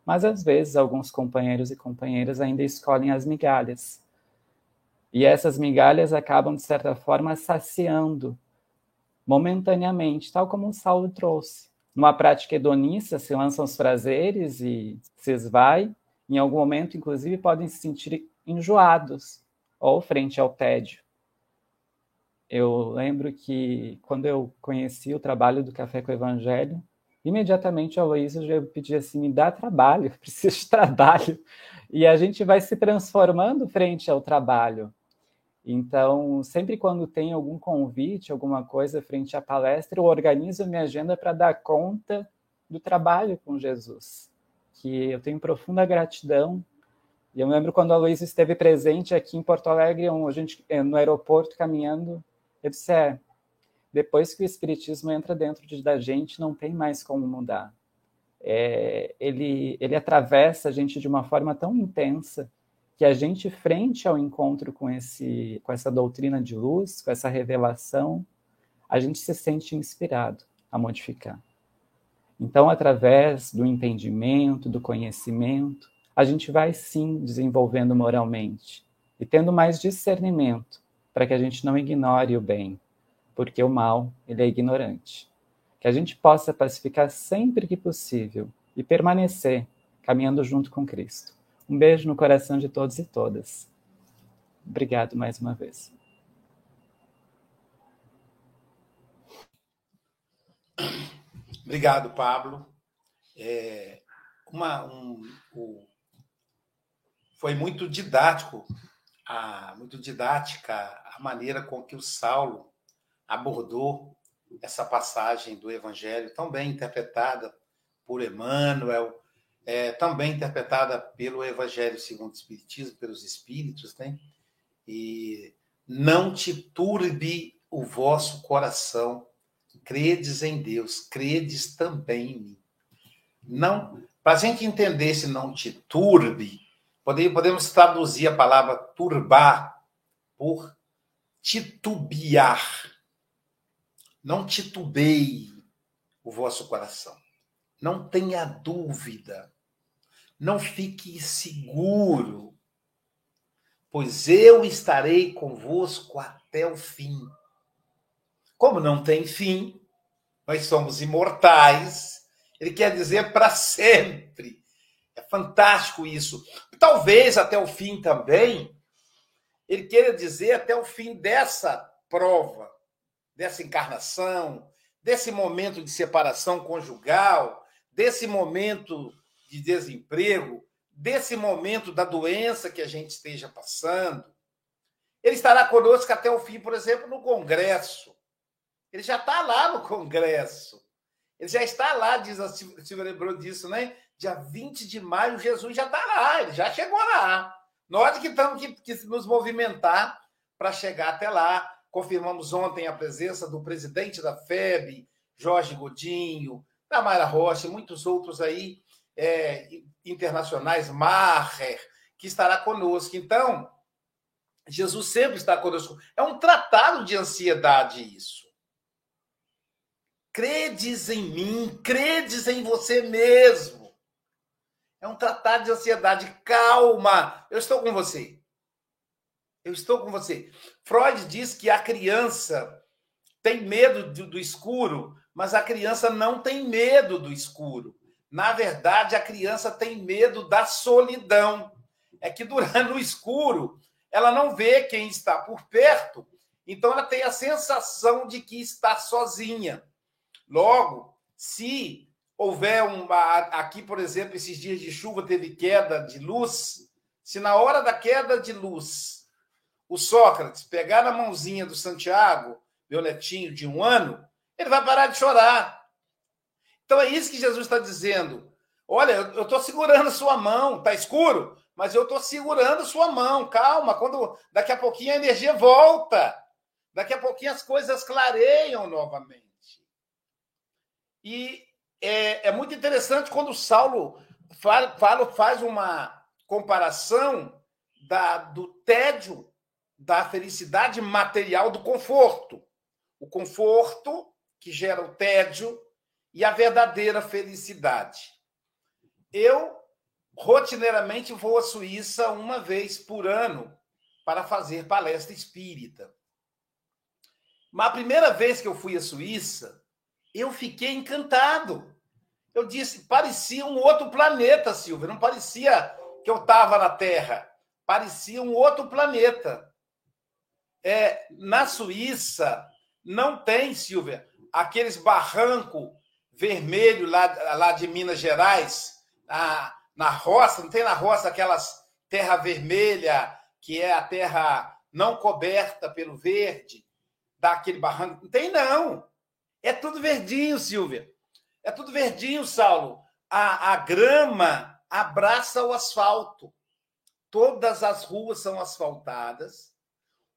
Mas, às vezes, alguns companheiros e companheiras ainda escolhem as migalhas. E essas migalhas acabam, de certa forma, saciando momentaneamente, tal como o Saulo trouxe. Numa prática hedonista, se lançam os prazeres e se esvai. Em algum momento, inclusive, podem se sentir enjoados ou frente ao tédio. Eu lembro que, quando eu conheci o trabalho do Café com Evangelho, imediatamente o Aloísio já pedia assim, me dá trabalho, preciso de trabalho. E a gente vai se transformando frente ao trabalho. Então, sempre quando tem algum convite, alguma coisa frente à palestra, eu organizo minha agenda para dar conta do trabalho com Jesus, que eu tenho profunda gratidão. E eu me lembro quando a Luísa esteve presente aqui em Porto Alegre, a gente, no aeroporto, caminhando, eu disse, depois que o Espiritismo entra dentro da gente, não tem mais como mudar. Ele atravessa a gente de uma forma tão intensa que a gente, frente ao encontro com essa doutrina de luz, com essa revelação, a gente se sente inspirado a modificar. Então, através do entendimento, do conhecimento, a gente vai, sim, desenvolvendo moralmente e tendo mais discernimento para que a gente não ignore o bem, porque o mal, ele é ignorante. Que a gente possa pacificar sempre que possível e permanecer caminhando junto com Cristo. Um beijo no coração de todos e todas. Obrigado mais uma vez. Obrigado, Pablo. Foi muito didática a maneira com que o Saulo abordou essa passagem do Evangelho, tão bem interpretada por Emmanuel, também interpretada pelo Evangelho segundo o Espiritismo, pelos Espíritos, né? E não te turbe o vosso coração, credes em Deus, credes também em mim. Para a gente entender esse não te turbe, podemos traduzir a palavra turbar por titubear. Não titubeie o vosso coração. Não tenha dúvida. Não fique seguro, pois eu estarei convosco até o fim. Como não tem fim, nós somos imortais. Ele quer dizer para sempre. É fantástico isso. Talvez até o fim também, ele queira dizer até o fim dessa prova, dessa encarnação, desse momento de separação conjugal, desse momento de desemprego, desse momento da doença que a gente esteja passando. Ele estará conosco até o fim, por exemplo, no Congresso. Ele já está lá no Congresso. Ele já está lá, Silvia lembrou disso, né? Dia 20 de maio, Jesus já está lá, ele já chegou lá. Nós que temos que nos movimentar para chegar até lá. Confirmamos ontem a presença do presidente da FEB, Jorge Godinho, da Mara Rocha e muitos outros aí internacionais, Maher, que estará conosco. Então, Jesus sempre está conosco. É um tratado de ansiedade isso. Credes em mim, credes em você mesmo. É um tratado de ansiedade. Calma, eu estou com você. Eu estou com você. Freud diz que a criança tem medo do escuro, mas a criança não tem medo do escuro. Na verdade, a criança tem medo da solidão. É que durante o escuro, ela não vê quem está por perto, então ela tem a sensação de que está sozinha. Logo, se houver aqui, por exemplo, esses dias de chuva teve queda de luz, se na hora da queda de luz o Sócrates pegar na mãozinha do Santiago, meu netinho de 1 ano, ele vai parar de chorar. Então é isso que Jesus está dizendo. Olha, eu estou segurando a sua mão, está escuro, mas eu estou segurando a sua mão, calma, daqui a pouquinho a energia volta, daqui a pouquinho as coisas clareiam novamente. E é muito interessante quando o Saulo faz uma comparação do tédio, da felicidade material, do conforto. o conforto, que gera o tédio, e a verdadeira felicidade. Eu, rotineiramente, vou à Suíça uma vez por ano para fazer palestra espírita. Mas a primeira vez que eu fui à Suíça, eu fiquei encantado. Eu disse, parecia um outro planeta, Silvia. Não parecia que eu estava na Terra. Parecia um outro planeta. É, na Suíça, não tem, Silvia, aqueles barrancos vermelhos lá de Minas Gerais, na roça, não tem na roça aquelas terra vermelha, que é a terra não coberta pelo verde, daquele barranco. Não tem, não. É tudo verdinho, Silvia. É tudo verdinho, Saulo. A grama abraça o asfalto. Todas as ruas são asfaltadas.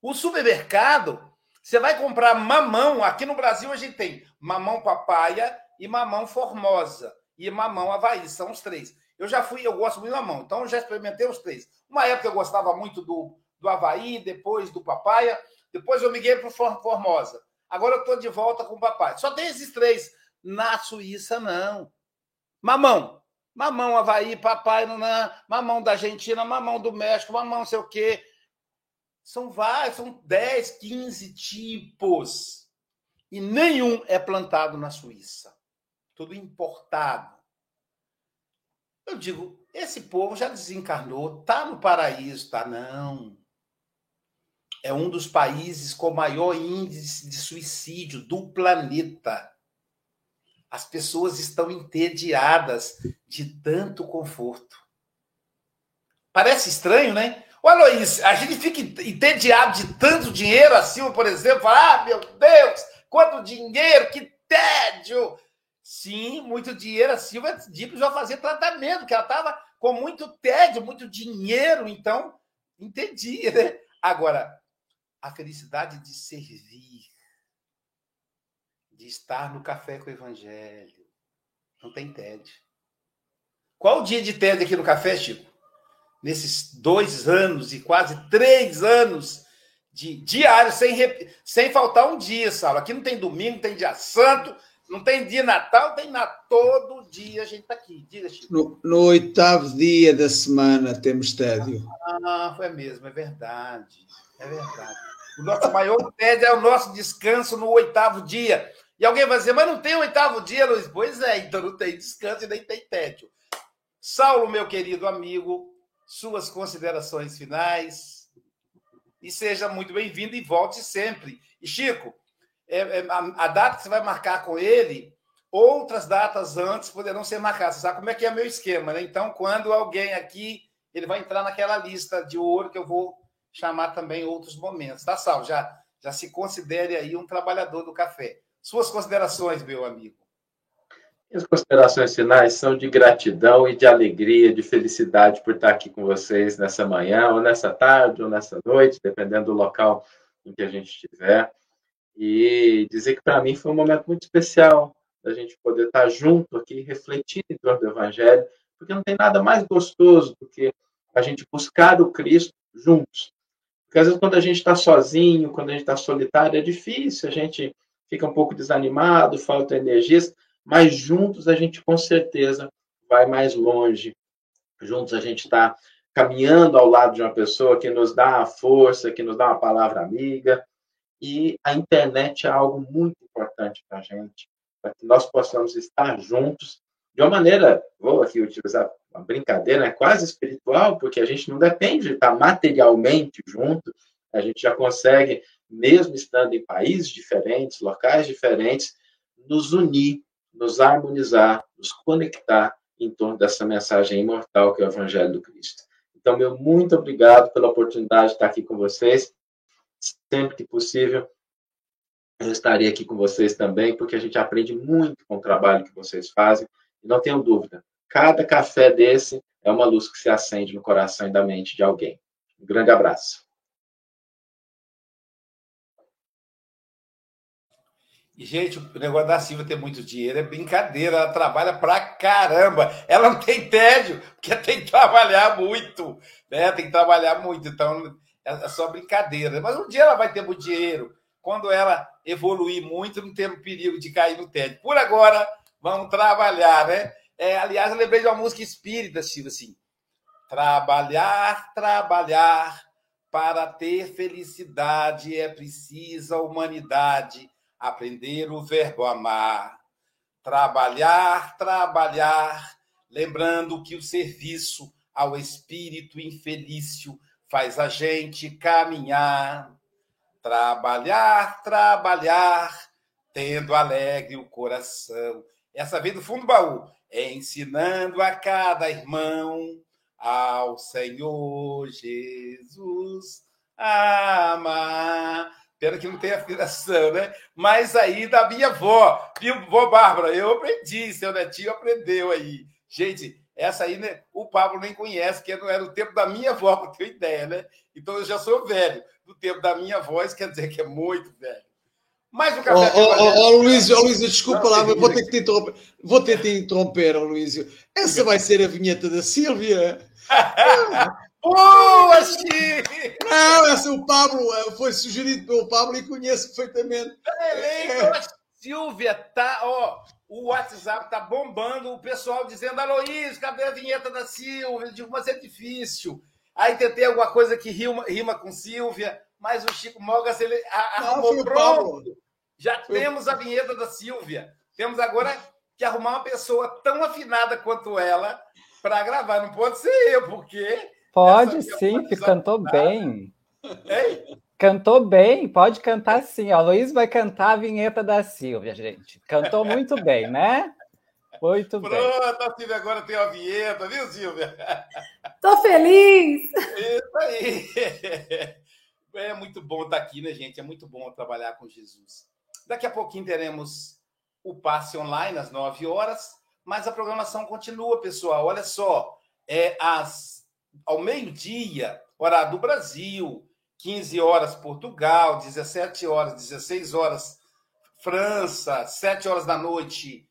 O supermercado, você vai comprar mamão. Aqui no Brasil a gente tem mamão papaya e mamão formosa. E mamão Havaí, são os três. Eu já fui, eu gosto muito de mamão, então eu já experimentei os três. Uma época eu gostava muito do Havaí, depois do papaya, depois eu miguei para o formosa. Agora eu estou de volta com o papaya. Só tem esses três. Na Suíça, não. Mamão. Mamão Havaí, papai, nanã, mamão da Argentina, mamão do México, mamão sei o quê. São vários, são 10, 15 tipos. E nenhum é plantado na Suíça. Tudo importado. Eu digo, esse povo já desencarnou, está no paraíso, está não. É um dos países com maior índice de suicídio do planeta. As pessoas estão entediadas de tanto conforto. Parece estranho, né? Ô, Aloísio, a gente fica entediado de tanto dinheiro, assim, por exemplo, fala, ah, meu Deus, quanto dinheiro, que tédio! Sim, muito dinheiro. A Silvia já fazia tratamento, porque ela estava com muito tédio, muito dinheiro, então, entendia, né? Agora, a felicidade de servir, de estar no Café com o Evangelho. Não tem tédio. Qual o dia de tédio aqui no café, Chico? Nesses 2 anos e quase 3 anos de diário, sem faltar um dia, Saulo. Aqui não tem domingo, não tem dia santo, não tem dia Natal, tem todo dia a gente está aqui. Diga, Chico. No 8º dia da semana temos tédio. Ah, foi mesmo, é verdade. É verdade. O nosso maior tédio é o nosso descanso no 8º dia. E alguém vai dizer, mas não tem 8º dia, Luiz? Pois é, então não tem descanso e nem tem tédio. Saulo, meu querido amigo, suas considerações finais. E seja muito bem-vindo e volte sempre. E, Chico, a data que você vai marcar com ele, outras datas antes poderão ser marcadas. Você sabe como é que é meu esquema, né? Então, quando alguém aqui, ele vai entrar naquela lista de ouro que eu vou chamar também outros momentos. Tá, Saulo? Já se considere aí um trabalhador do café. Suas considerações, meu amigo. Minhas considerações finais são de gratidão e de alegria, de felicidade por estar aqui com vocês nessa manhã, ou nessa tarde, ou nessa noite, dependendo do local em que a gente estiver. E dizer que para mim foi um momento muito especial da gente poder estar junto aqui, refletindo em torno do Evangelho, porque não tem nada mais gostoso do que a gente buscar o Cristo juntos. Porque às vezes quando a gente está sozinho, quando a gente está solitário, é difícil, a gente fica um pouco desanimado, falta energias, mas juntos a gente com certeza vai mais longe. Juntos a gente está caminhando ao lado de uma pessoa que nos dá a força, que nos dá uma palavra amiga, e a internet é algo muito importante para a gente, para que nós possamos estar juntos de uma maneira, vou aqui utilizar uma brincadeira, é quase espiritual, porque a gente não depende de estar materialmente junto, a gente já consegue, mesmo estando em países diferentes, locais diferentes, nos unir, nos harmonizar, nos conectar em torno dessa mensagem imortal que é o Evangelho do Cristo. Então, meu muito obrigado pela oportunidade de estar aqui com vocês. Sempre que possível, eu estarei aqui com vocês também, porque a gente aprende muito com o trabalho que vocês fazem, e não tenho dúvida, cada café desse é uma luz que se acende no coração e da mente de alguém. Um grande abraço. E, gente, o negócio da Silvia ter muito dinheiro é brincadeira, ela trabalha pra caramba. Ela não tem tédio, porque tem que trabalhar muito, né? Então é só brincadeira. Mas um dia ela vai ter muito dinheiro, Quando ela evoluir muito, não tem perigo de cair no tédio. Por agora, vamos trabalhar, né? É, aliás, eu lembrei de uma música espírita, Silvia, assim. Trabalhar, trabalhar, para ter felicidade é preciso a humanidade aprender o verbo amar. Trabalhar, trabalhar, lembrando que o serviço ao espírito infelício faz a gente caminhar. Trabalhar, trabalhar, tendo alegre o coração. Essa vem do fundo do baú. Ensinando a cada irmão ao Senhor Jesus a amar. Pena que não tem afinação, né? Mas aí da minha avó, viu, vó Bárbara? Eu aprendi, seu netinho aprendeu aí. Gente, essa aí, né, o Pablo nem conhece, que não era o tempo da minha avó, para ter ideia, né? Então eu já sou velho. Do tempo da minha voz, quer dizer que é muito velho. Mas o café... Aloísio, desculpa lá, mas vou ter que te interromper. Vou ter que te interromper, Aloísio. Essa vai ser a vinheta da Silvia. Boa, Chico! Não, essa o Pablo, foi sugerido pelo Pablo e conheço perfeitamente. Silvia, tá, ó, o WhatsApp tá bombando, o pessoal dizendo, Aloísio, cadê a vinheta da Silvia? Eu digo, mas é difícil. Aí tentei alguma coisa que rima com Silvia, mas o Chico Mogas, ele arrumou pronto. Já temos a vinheta da Silvia. Temos agora que arrumar uma pessoa tão afinada quanto ela para gravar. Não pode ser eu, porque... Pode sim, que cantou bem. Hein? Cantou bem, pode cantar sim. O Luiz vai cantar a vinheta da Silvia, gente. Cantou muito bem, né? Muito pronto, bem. Pronto, Silvia, agora tem a vinheta, viu, Silvia? Tô feliz! Isso aí! É muito bom estar aqui, né, gente? É muito bom trabalhar com Jesus. Daqui a pouquinho teremos o passe online às 9 horas, mas a programação continua, pessoal. Olha só, ao meio-dia, horário do Brasil, 15 horas Portugal, 17 horas, 16 horas França, 7 horas da noite...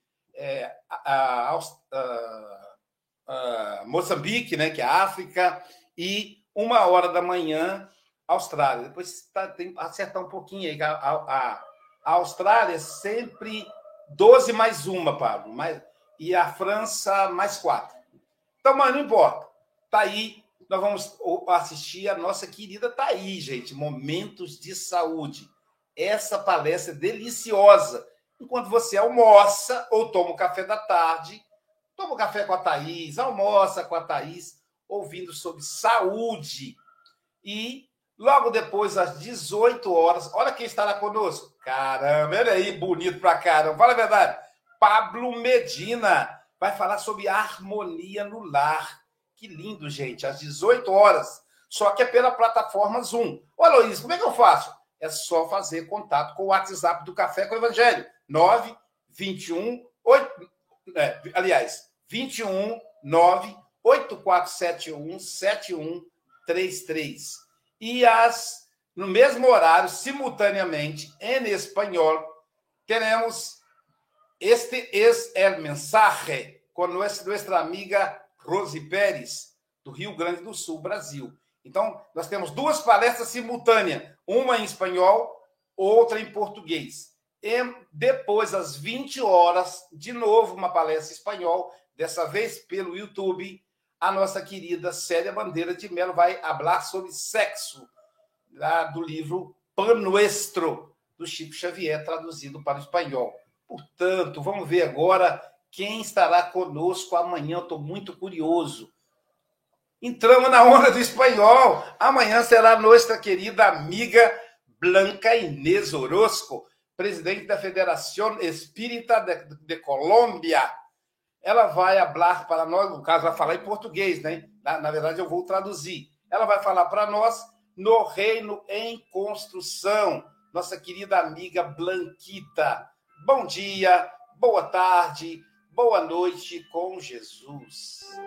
Moçambique, né, que é a África, e 1 hora da manhã, Austrália. Depois tem que acertar um pouquinho aí. A Austrália é sempre 12 mais 1, Pablo, e a França mais 4. Então, mas não importa. Tá aí, nós vamos assistir a nossa querida Thaís, gente, Momentos de Saúde. Essa palestra é deliciosa. Enquanto você almoça ou toma o café da tarde, toma o café com a Thaís, almoça com a Thaís, ouvindo sobre saúde. E logo depois, às 18 horas, olha quem estará conosco. Caramba, olha aí, bonito pra caramba. Fala a verdade. Pablo Medina vai falar sobre harmonia no lar. Que lindo, gente. Às 18 horas. Só que é pela plataforma Zoom. Ô, Aloísio, como é que eu faço? É só fazer contato com o WhatsApp do Café com o Evangelho. 21 98471 7133. E no mesmo horário, simultaneamente, em espanhol, teremos Este es el mensaje com nossa amiga Rose Pérez, do Rio Grande do Sul, Brasil. Então, nós temos 2 palestras simultâneas, uma em espanhol, outra em português. E depois, às 20 horas, de novo, uma palestra em espanhol, dessa vez pelo YouTube, a nossa querida Célia Bandeira de Mello vai falar sobre sexo, lá do livro Pan Nuestro, do Chico Xavier, traduzido para o espanhol. Portanto, vamos ver agora quem estará conosco amanhã. Eu estou muito curioso. Entramos na onda do espanhol. Amanhã será a nossa querida amiga Blanca Inês Orozco, presidente da Federação Espírita de Colômbia. Ela vai falar para nós, no caso, vai falar em português, né? Na verdade, eu vou traduzir. Ela vai falar para nós no Reino em Construção. Nossa querida amiga Blanquita. Bom dia, boa tarde, boa noite com Jesus.